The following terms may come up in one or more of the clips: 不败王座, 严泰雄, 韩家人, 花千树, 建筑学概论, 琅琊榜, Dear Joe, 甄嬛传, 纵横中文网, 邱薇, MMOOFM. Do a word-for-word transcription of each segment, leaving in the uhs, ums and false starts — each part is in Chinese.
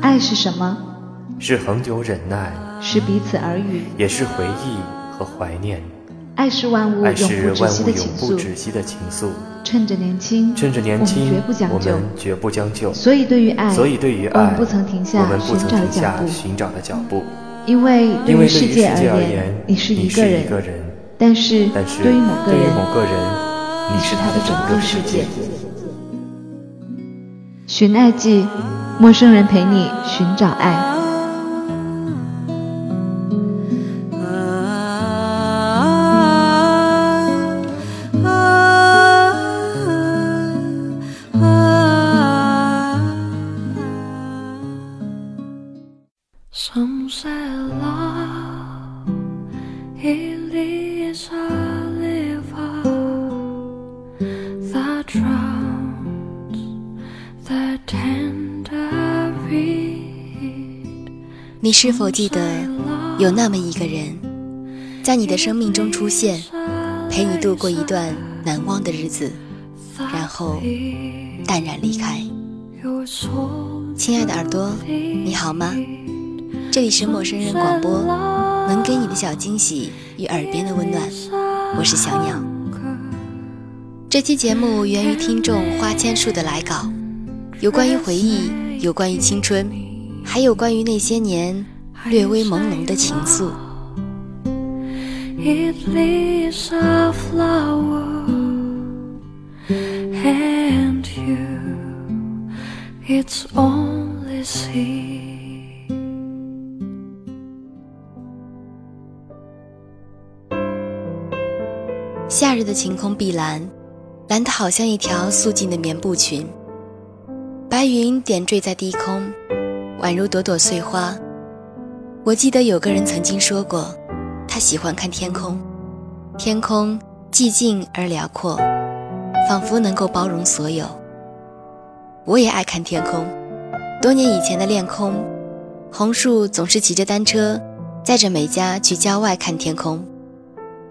爱是什么？是恒久忍耐，是彼此耳语，也是回忆和怀念。爱是万物永不止息的情愫。趁着年轻，趁着年轻，我们绝不将就。所以对于爱，所以对于爱，我们不曾停下寻找的脚步。因为对于世界而言，你是一个人；但是对于某个人，你是他的整个世界。寻爱记，陌生人陪你寻找爱。你是否记得有那么一个人，在你的生命中出现，陪你度过一段难忘的日子，然后淡然离开？亲爱的耳朵，你好吗？这里是陌生人广播，能给你的小惊喜与耳边的温暖，我是小鸟。这期节目源于听众花千树的来稿，有关于回忆，有关于青春，还有关于那些年略微朦胧的情愫。夏日的晴空碧蓝，蓝得好像一条素净的棉布裙，白云点缀在低空，宛如朵朵碎花。我记得有个人曾经说过，他喜欢看天空，天空寂静而辽阔，仿佛能够包容所有。我也爱看天空，多年以前的恋空，红树总是骑着单车载着美嘉去郊外看天空，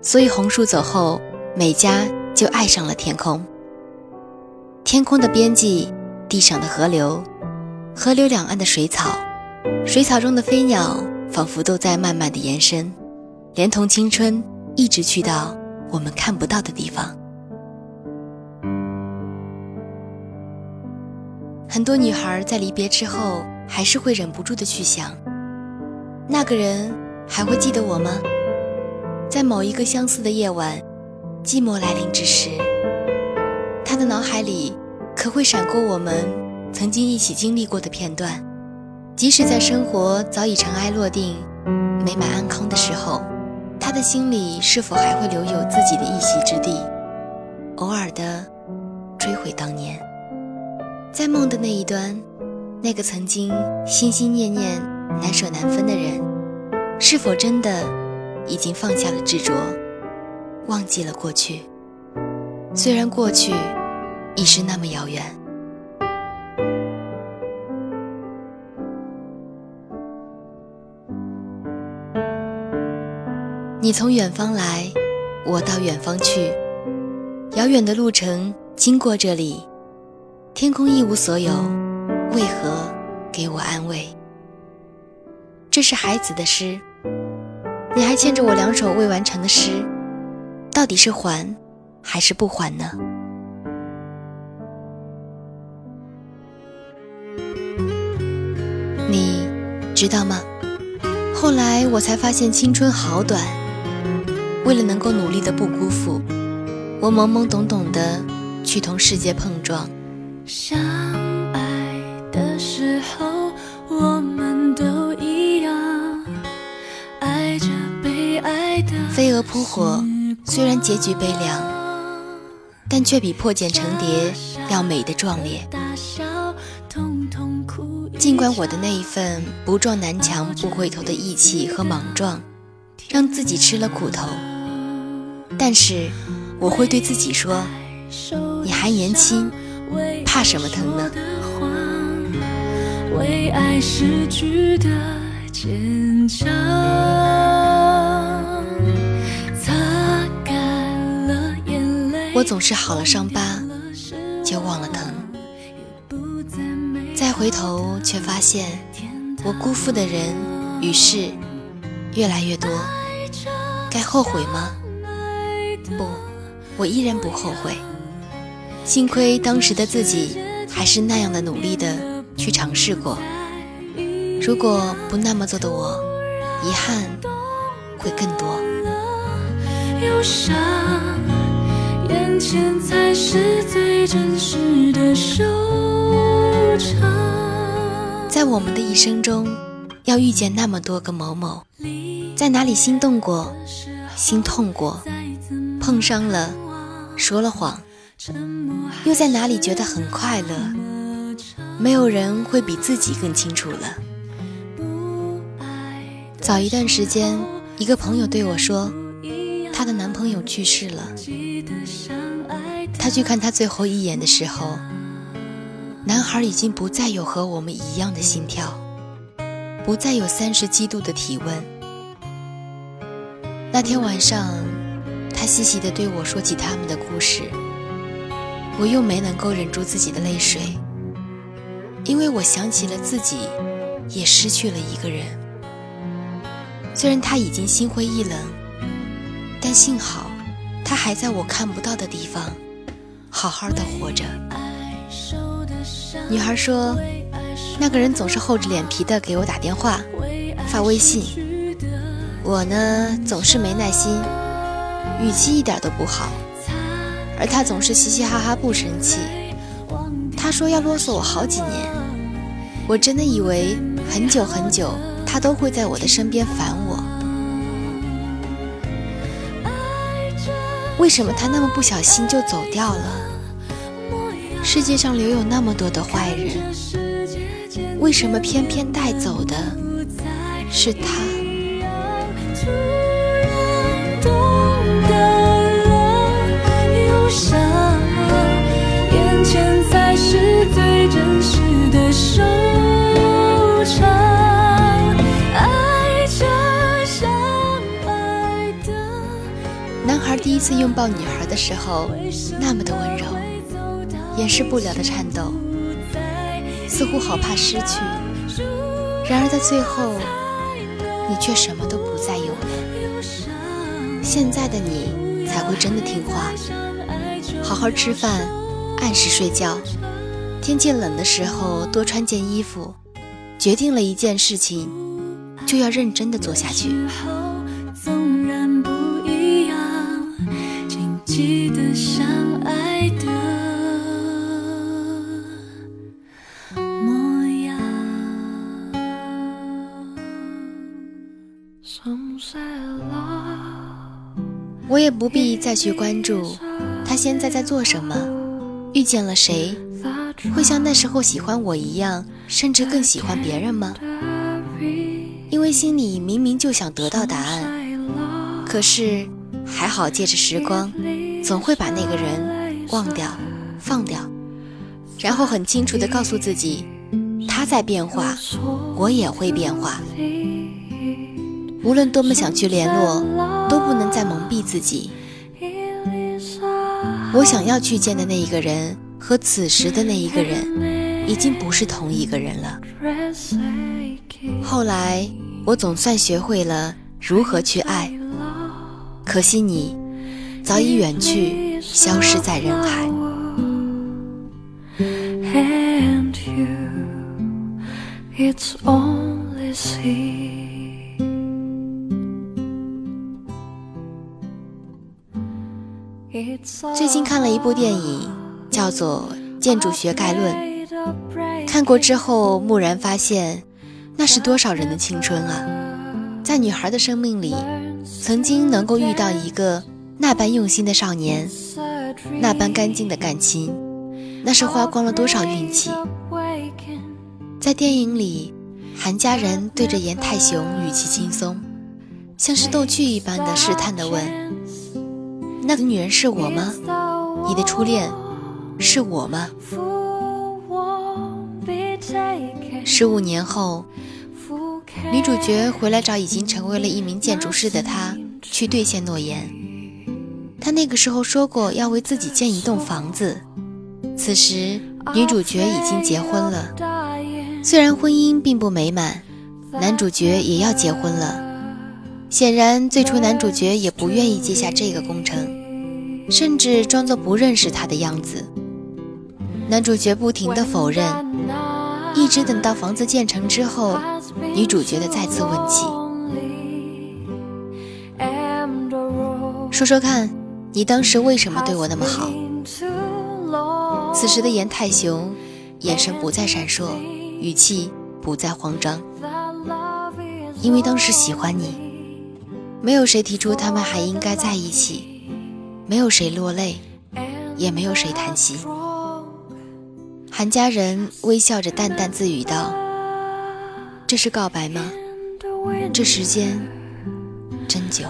所以红树走后，美嘉就爱上了天空。天空的边际，地上的河流，河流两岸的水草，水草中的飞鸟仿佛都在慢慢的延伸，连同青春一直去到我们看不到的地方。很多女孩在离别之后，还是会忍不住的去想，那个人还会记得我吗？在某一个相似的夜晚，寂寞来临之时，他的脑海里可会闪过我们曾经一起经历过的片段，即使在生活早已尘埃落定，美满安康的时候，他的心里是否还会留有自己的一席之地，偶尔的追回当年。在梦的那一端，那个曾经心心念念难舍难分的人，是否真的已经放下了执着，忘记了过去？虽然过去已是那么遥远。你从远方来，我到远方去，遥远的路程经过这里，天空一无所有，为何给我安慰？这是海子的诗，你还欠着我两首未完成的诗，到底是还还是不还呢？你知道吗？后来我才发现青春好短，为了能够努力的不辜负，我懵懵懂懂的去同世界碰撞。相爱的时候，我们都一样，爱着被爱的。飞蛾扑火，虽然结局悲凉，但却比破茧成蝶要美的壮烈。尽管我的那一份不撞南墙不回头的义气和莽撞，让自己吃了苦头，但是我会对自己说，你还年轻，怕什么疼呢？为爱失去的坚强，擦干了眼泪。我总是好了伤疤就忘了疼，回头却发现我辜负的人与事越来越多，该后悔吗？不，我依然不后悔。幸亏当时的自己还是那样的努力的去尝试过，如果不那么做的我，遗憾会更多。忧伤眼前才是最真实的收场。在我们的一生中要遇见那么多个某某，在哪里心动过，心痛过，碰伤了，说了谎，又在哪里觉得很快乐，没有人会比自己更清楚了。早一段时间，一个朋友对我说，她的男朋友去世了。她去看他最后一眼的时候，男孩已经不再有和我们一样的心跳，不再有三十七度的体温。那天晚上，他细细地对我说起他们的故事，我又没能够忍住自己的泪水，因为我想起了自己也失去了一个人。虽然他已经心灰意冷，但幸好他还在我看不到的地方好好的活着。女孩说，那个人总是厚着脸皮的给我打电话发微信，我呢总是没耐心，语气一点都不好，而他总是嘻嘻哈哈不生气。他说要啰嗦我好几年，我真的以为很久很久他都会在我的身边烦我。为什么他那么不小心就走掉了？世界上留有那么多的坏人，为什么偏偏带走的是他？突然懂得了忧伤，眼前才是最真实的收场。爱着相爱的，男孩第一次拥抱女孩的时候那么的温柔，掩饰不了的颤抖，似乎好怕失去，然而在最后你却什么都不再有了。现在的你才会真的听话，好好吃饭，按时睡觉，天气冷的时候多穿件衣服，决定了一件事情就要认真的做下去。纵然不一样，请记得相爱的。我也不必再去关注他现在在做什么，遇见了谁，会像那时候喜欢我一样，甚至更喜欢别人吗？因为心里明明就想得到答案，可是还好借着时光，总会把那个人忘掉，放掉，然后很清楚地告诉自己，他在变化，我也会变化。无论多么想去联络，都不能再蒙蔽自己。我想要去见的那一个人和此时的那一个人已经不是同一个人了。后来我总算学会了如何去爱，可惜你早已远去，消失在人海。And you, it's only see最近看了一部电影，叫做《建筑学概论》，看过之后蓦然发现，那是多少人的青春啊！在女孩的生命里，曾经能够遇到一个那般用心的少年，那般干净的感情，那是花光了多少运气。在电影里，韩家人对着严泰雄语气轻松，像是逗趣一般的试探地问，那个女人是我吗？你的初恋是我吗？十五年后，女主角回来找已经成为了一名建筑师的她，去兑现诺言。她那个时候说过要为自己建一栋房子，此时女主角已经结婚了，虽然婚姻并不美满，男主角也要结婚了。显然最初男主角也不愿意接下这个工程，甚至装作不认识他的样子。男主角不停地否认，一直等到房子建成之后，女主角的再次问起。说说看，你当时为什么对我那么好？此时的严泰雄眼神不再闪烁，语气不再慌张。因为当时喜欢你，没有谁提出他们还应该在一起，没有谁落泪，也没有谁叹息。韩家人微笑着淡淡自语道，这是告白吗？这时间真久。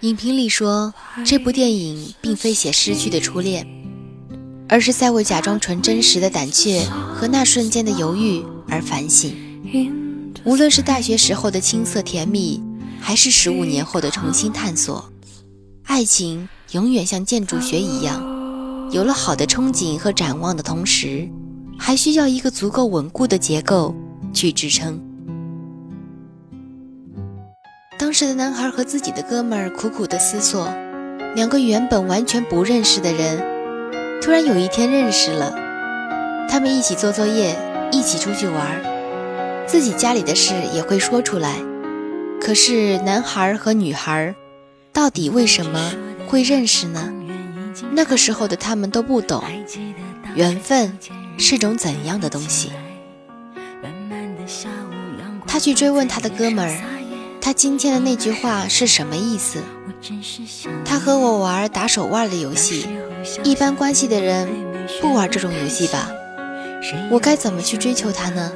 影评里说，这部电影并非写失去的初恋，而是塞维假装纯真时的胆怯和那瞬间的犹豫而反省。无论是大学时候的青涩甜蜜，还是十五年后的重新探索，爱情永远像建筑学一样，有了好的憧憬和展望的同时，还需要一个足够稳固的结构去支撑。当时的男孩和自己的哥们儿苦苦地思索，两个原本完全不认识的人突然有一天认识了。他们一起做作业，一起出去玩，自己家里的事也会说出来。可是男孩和女孩到底为什么会认识呢？那个时候的他们都不懂，缘分是种怎样的东西。他去追问他的哥们儿，他今天的那句话是什么意思？他和我玩打手腕的游戏，一般关系的人不玩这种游戏吧？我该怎么去追求他呢？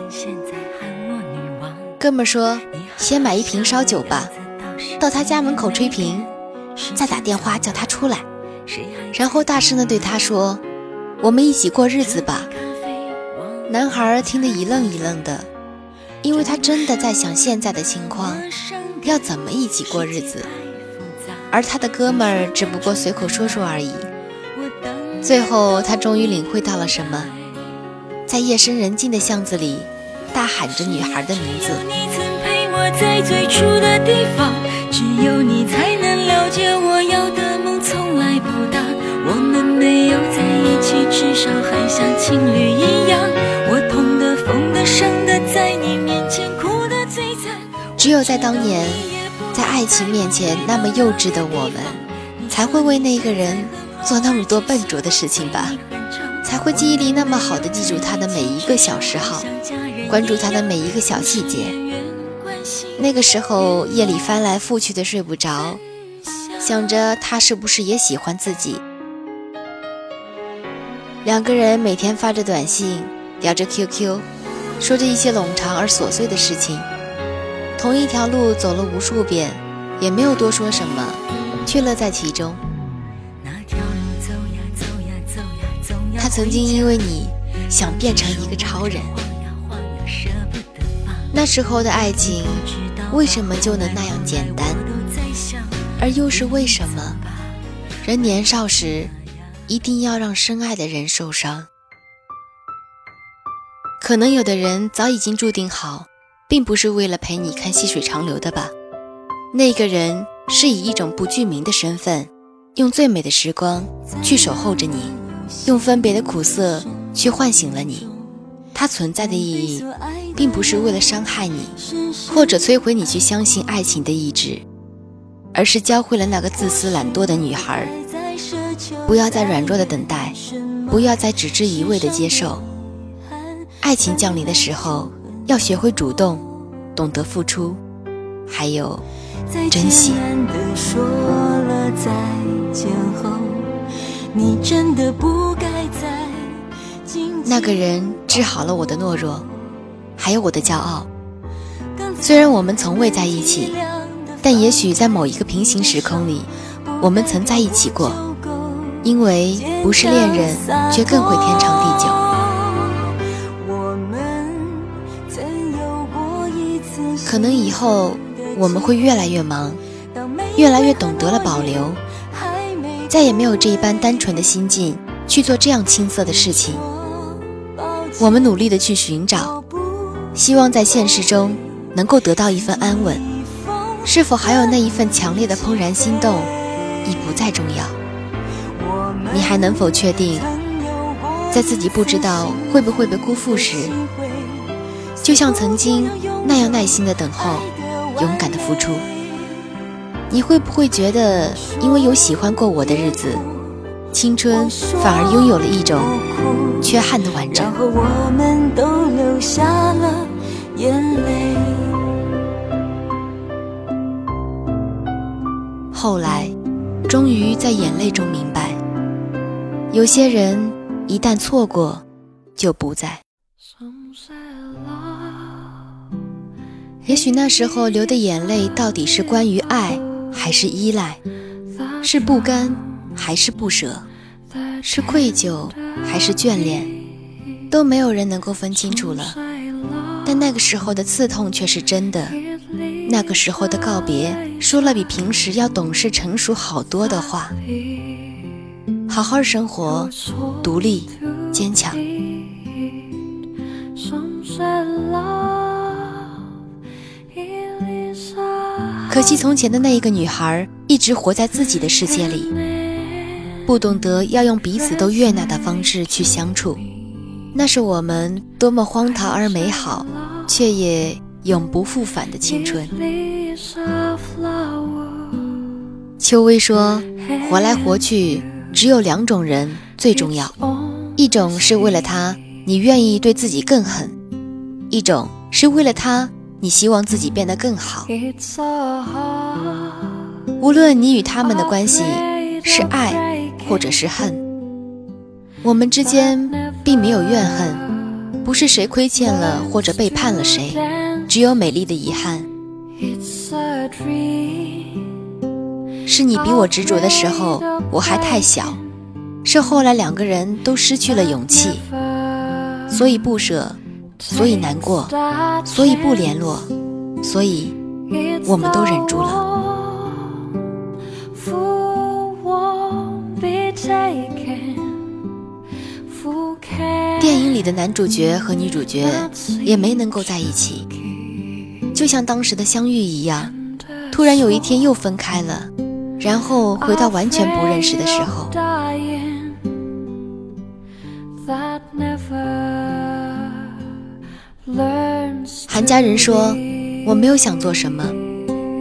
哥们说，先买一瓶烧酒吧，到他家门口吹瓶，再打电话叫他出来，然后大声地对他说，我们一起过日子吧。男孩听得一愣一愣的，因为他真的在想现在的情况要怎么一起过日子，而他的哥们儿只不过随口说说而已。最后他终于领会到了什么，在夜深人静的巷子里大喊着女孩的名字。你曾陪我在最初的地方，只有你才能了解我要的梦从来不大。我们没有在一起，至少还像情侣一样，我痛的疯的伤的，在你面前哭的最惨。只有在当年，在爱情面前那么幼稚的我们，才会为那个人做那么多笨拙的事情吧，才会记忆力那么好的记住他的每一个小嗜好，关注他的每一个小细节。那个时候夜里翻来覆去的睡不着，想着他是不是也喜欢自己。两个人每天发着短信，聊着 Q Q， 说着一些冗长而琐碎的事情。同一条路走了无数遍，也没有多说什么，却乐在其中。他曾经因为你想变成一个超人。那时候的爱情为什么就能那样简单？而又是为什么人年少时一定要让深爱的人受伤？可能有的人早已经注定好，并不是为了陪你看细水长流的吧。那个人是以一种不具名的身份，用最美的时光去守候着你，用分别的苦涩去唤醒了你。它存在的意义并不是为了伤害你，或者摧毁你去相信爱情的意志，而是教会了那个自私懒惰的女孩，不要再软弱的等待，不要再只知一味的接受。爱情降临的时候，要学会主动，懂得付出，还有珍惜。那个人治好了我的懦弱，还有我的骄傲。虽然我们从未在一起，但也许在某一个平行时空里，我们曾在一起过。因为不是恋人，却更会天长地久。可能以后我们会越来越忙，越来越懂得了保留，再也没有这一般单纯的心境去做这样青涩的事情。我们努力地去寻找，希望在现实中能够得到一份安稳，是否还有那一份强烈的怦然心动已不再重要。你还能否确定，在自己不知道会不会被辜负时，就像曾经那样耐心的等候，勇敢的付出？你会不会觉得，因为有喜欢过我的日子，青春反而拥有了一种缺憾的完整？然后我们都流下了眼泪。后来终于在眼泪中明白，有些人一旦错过就不再。也许那时候流的眼泪到底是关于爱还是依赖，是不甘还是不舍，是愧疚还是眷恋，都没有人能够分清楚了。但那个时候的刺痛却是真的，那个时候的告别说了比平时要懂事成熟好多的话。好好生活，独立坚强。可惜从前的那一个女孩一直活在自己的世界里，不懂得要用彼此都悦纳的方式去相处。那是我们多么荒唐而美好，却也永不复返的青春。邱薇说，活来活去只有两种人最重要，一种是为了他你愿意对自己更狠，一种是为了他你希望自己变得更好。无论你与他们的关系是爱或者是恨，我们之间并没有怨恨，不是谁亏欠了或者背叛了谁，只有美丽的遗憾。是你比我执着的时候我还太小，是后来两个人都失去了勇气，所以不舍，所以难过，所以不联络，所以我们都忍住了。电影里的男主角和女主角也没能够在一起，就像当时的相遇一样，突然有一天又分开了，然后回到完全不认识的时候。韩家人说，我没有想做什么，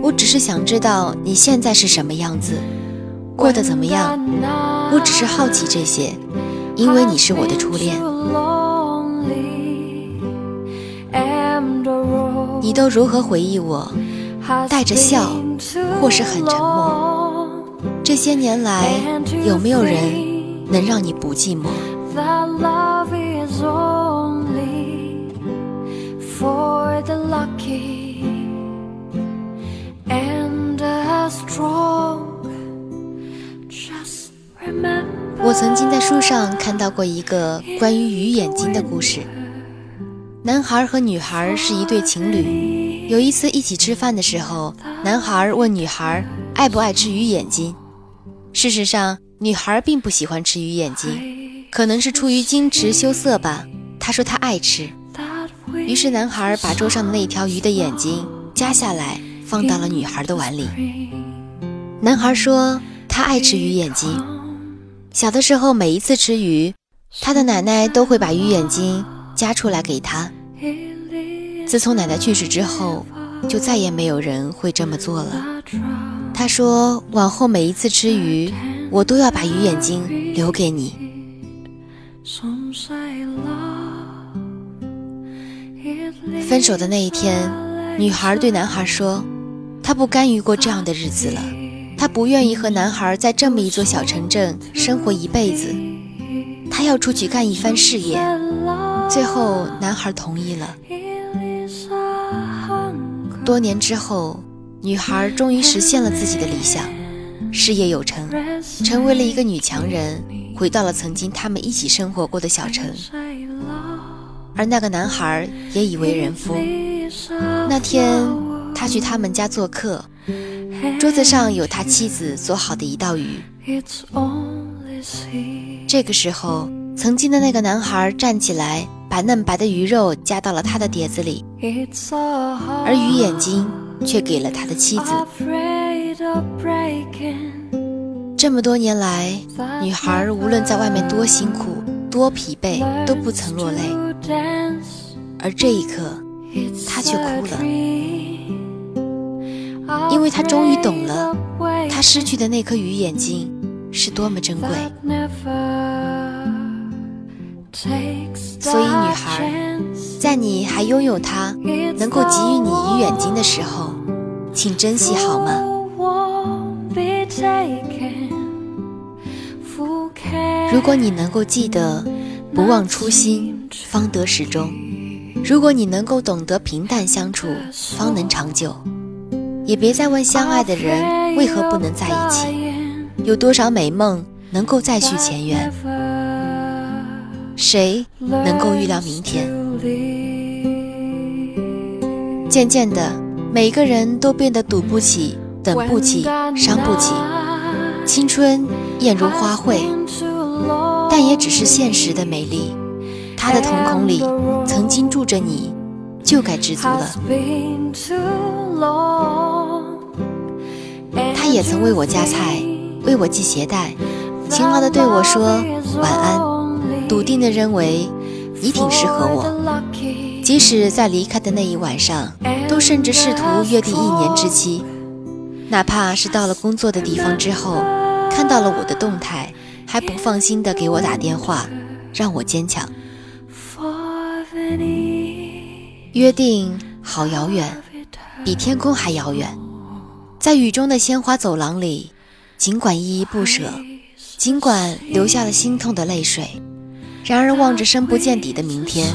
我只是想知道你现在是什么样子，过得怎么样，我只是好奇这些，因为你是我的初恋。你都如何回忆我？带着笑，或是很沉默。这些年来，有没有人能让你不寂寞？我曾经在书上看到过一个关于鱼眼睛的故事。男孩和女孩是一对情侣，有一次一起吃饭的时候，男孩问女孩爱不爱吃鱼眼睛。事实上，女孩并不喜欢吃鱼眼睛，可能是出于矜持羞涩吧。她说她爱吃，于是男孩把桌上的那条鱼的眼睛夹下来，放到了女孩的碗里。男孩说他爱吃鱼眼睛，小的时候每一次吃鱼，他的奶奶都会把鱼眼睛夹出来给他。自从奶奶去世之后，就再也没有人会这么做了。他说，往后每一次吃鱼，我都要把鱼眼睛留给你。分手的那一天，女孩对男孩说，她不甘于过这样的日子了，她不愿意和男孩在这么一座小城镇生活一辈子，她要出去干一番事业。最后男孩同意了。多年之后，女孩终于实现了自己的理想，事业有成，成为了一个女强人，回到了曾经他们一起生活过的小城。而那个男孩也已为人夫。那天他去他们家做客，桌子上有他妻子做好的一道鱼。这个时候，曾经的那个男孩站起来，把嫩白的鱼肉夹到了他的碟子里，而鱼眼睛却给了他的妻子。这么多年来，女孩无论在外面多辛苦多疲惫，都不曾落泪，而这一刻她却哭了，因为她终于懂了，她失去的那颗鱼眼睛是多么珍贵。所以女孩，在你还拥有它，能够给予你鱼眼睛的时候，请珍惜好吗？如果你能够记得不忘初心方得始终，如果你能够懂得平淡相处方能长久，也别再问相爱的人为何不能在一起，有多少美梦能够再续前缘，谁能够预料明天。渐渐的，每个人都变得赌不起，等不起，伤不起，青春艳如花卉，但也只是现实的美丽。它的瞳孔里曾经住着你，就该知足了。他也曾为我夹菜，为我系鞋带，勤劳地对我说晚安，笃定地认为你挺适合我。即使在离开的那一晚上，都甚至试图约定一年之期，哪怕是到了工作的地方之后，看到了我的动态，还不放心地给我打电话，让我坚强。约定好遥远，比天空还遥远。在雨中的鲜花走廊里，尽管依依不舍，尽管流下了心痛的泪水，然而望着深不见底的明天，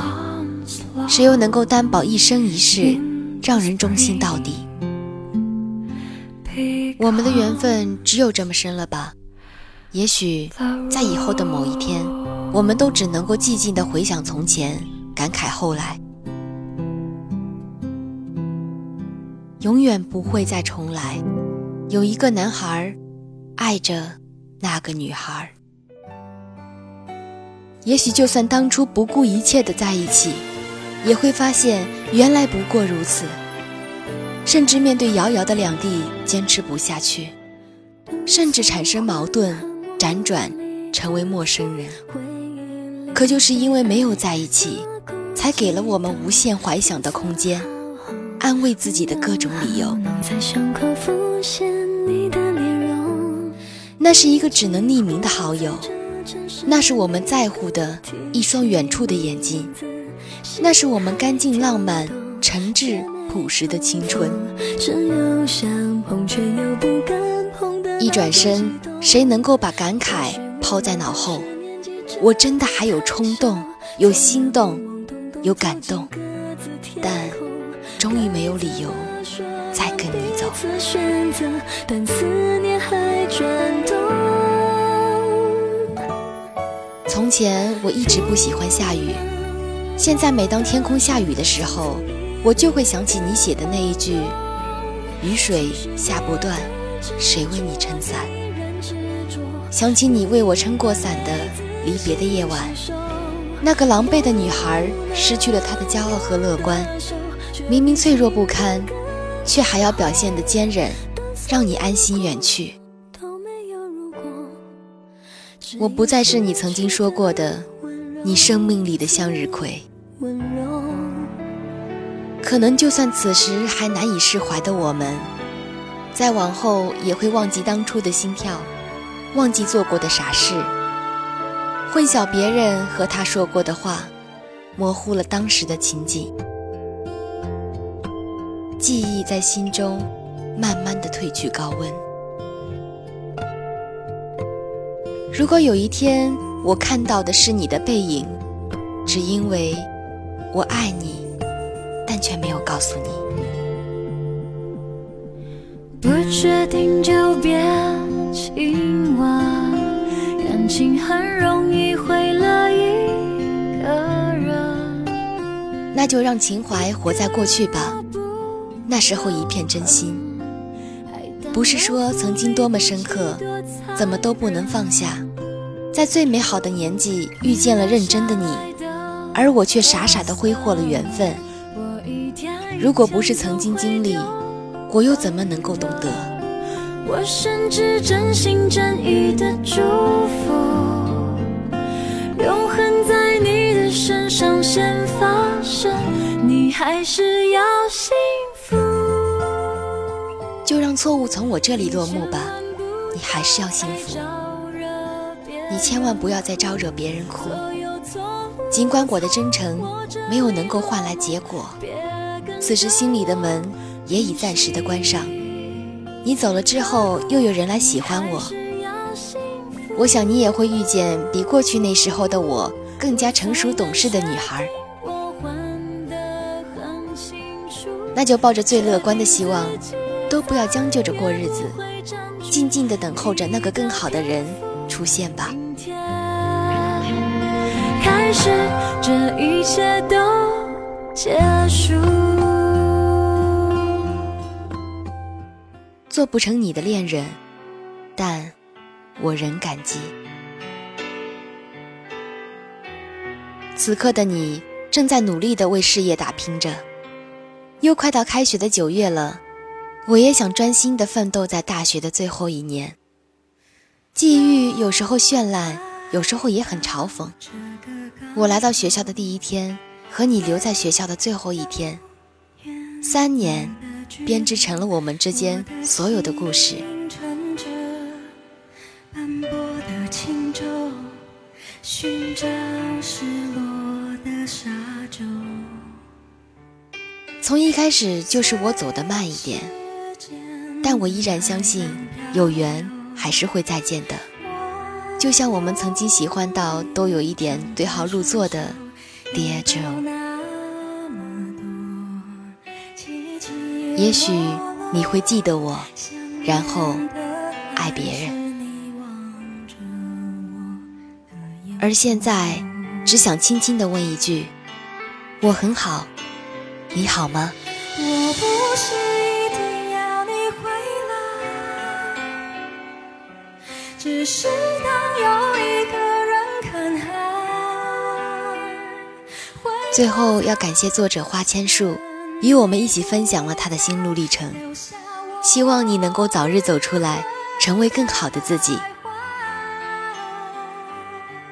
谁又能够担保一生一世让人忠心到底？我们的缘分只有这么深了吧？也许在以后的某一天，我们都只能够寂静地回想从前，感慨后来。永远不会再重来。有一个男孩爱着那个女孩，也许就算当初不顾一切地在一起，也会发现原来不过如此，甚至面对遥遥的两地坚持不下去，甚至产生矛盾，辗转成为陌生人。可就是因为没有在一起，才给了我们无限怀想的空间，安慰自己的各种理由。那是一个只能匿名的好友，那是我们在乎的一双远处的眼睛，那是我们干净浪漫诚挚朴实的青春。一转身，谁能够把感慨抛在脑后？我真的还有冲动，有心动，有感动，但终于没有理由再跟你走。从前我一直不喜欢下雨，现在每当天空下雨的时候，我就会想起你写的那一句，雨水下不断，谁为你撑伞。想起你为我撑过伞的离别的夜晚，那个狼狈的女孩失去了她的骄傲和乐观，明明脆弱不堪，却还要表现得坚韧，让你安心远去。我不再是你曾经说过的你生命里的向日葵。可能就算此时还难以释怀的我们，再往后也会忘记当初的心跳，忘记做过的傻事，混淆别人和他说过的话，模糊了当时的情景。记忆在心中慢慢地褪去高温。如果有一天我看到的是你的背影，只因为我爱你，但却没有告诉你。不确定就别亲吻，感情很容易毁了一个人。那就让情怀活在过去吧，那时候一片真心，不是说曾经多么深刻，怎么都不能放下。在最美好的年纪遇见了认真的你，而我却傻傻地挥霍了缘分。如果不是曾经经历，我又怎么能够懂得？我甚至真心真意的祝福，永恒在你的身上先发生，你还是要幸福。就让错误从我这里落幕吧，你还是要幸福。你千万不要再招惹别人哭，尽管我的真诚没有能够换来结果，此时心里的门也已暂时的关上。你走了之后，又有人来喜欢我，我想你也会遇见比过去那时候的我更加成熟懂事的女孩。那就抱着最乐观的希望，都不要将就着过日子，静静地等候着那个更好的人出现吧。开始，这一切都结束。做不成你的恋人，但我仍感激。此刻的你正在努力地为事业打拼着，又快到开学的九月了，我也想专心地奋斗在大学的最后一年。际遇有时候绚烂，有时候也很嘲讽。我来到学校的第一天，和你留在学校的最后一天，三年编织成了我们之间所有的故事。从一开始就是我走得慢一点，但我依然相信有缘还是会再见的，就像我们曾经喜欢到都有一点对号入座的 Dear Joe。 也许你会记得我，然后爱别人。而现在只想轻轻地问一句，我很好，你好吗？我不是只是当有一个人看海。最后要感谢作者花千树，与我们一起分享了他的心路历程。希望你能够早日走出来，成为更好的自己。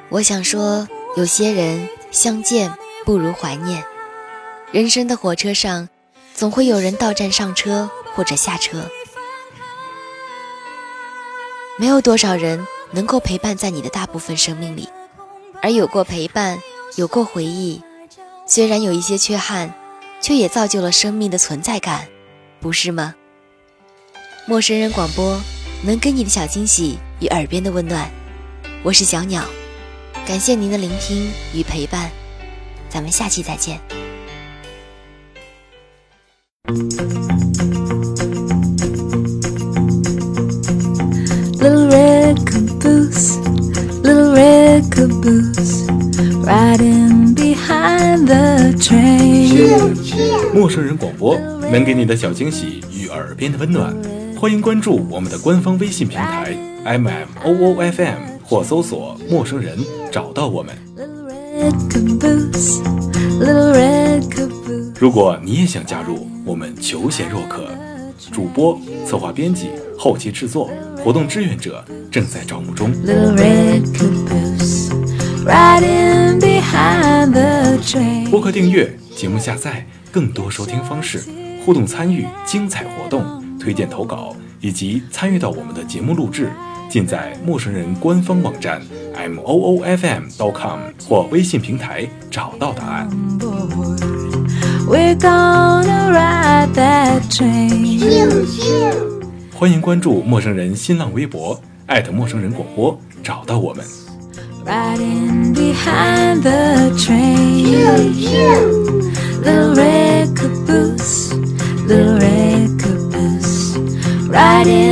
我想说，有些人相见不如怀念。人生的火车上，总会有人到站上车或者下车。没有多少人能够陪伴在你的大部分生命里，而有过陪伴，有过回忆，虽然有一些缺憾，却也造就了生命的存在感，不是吗？陌生人广播，能给你的小惊喜与耳边的温暖。我是小鸟，感谢您的聆听与陪伴，咱们下期再见。Little red caboose, little red caboose, riding behind the train. 陌生人广播，能给你的小惊喜与耳边的温暖。欢迎关注我们的官方微信平台 M M O O F M 或搜索陌生人找到我们。如果你也想加入，我们求贤若渴。主播、策划编辑、后期制作、活动志愿者正在招募中。播客订阅、节目下载、更多收听方式、互动参与、精彩活动、推荐投稿以及参与到我们的节目录制，尽在陌生人官方网站 M O O F M dot com 或微信平台找到答案。We're gonna ride that train. 欢迎关注陌生人新浪微博，艾特陌生人广播，找到我们。Riding behind the train. Little red caboose, little red caboose, riding.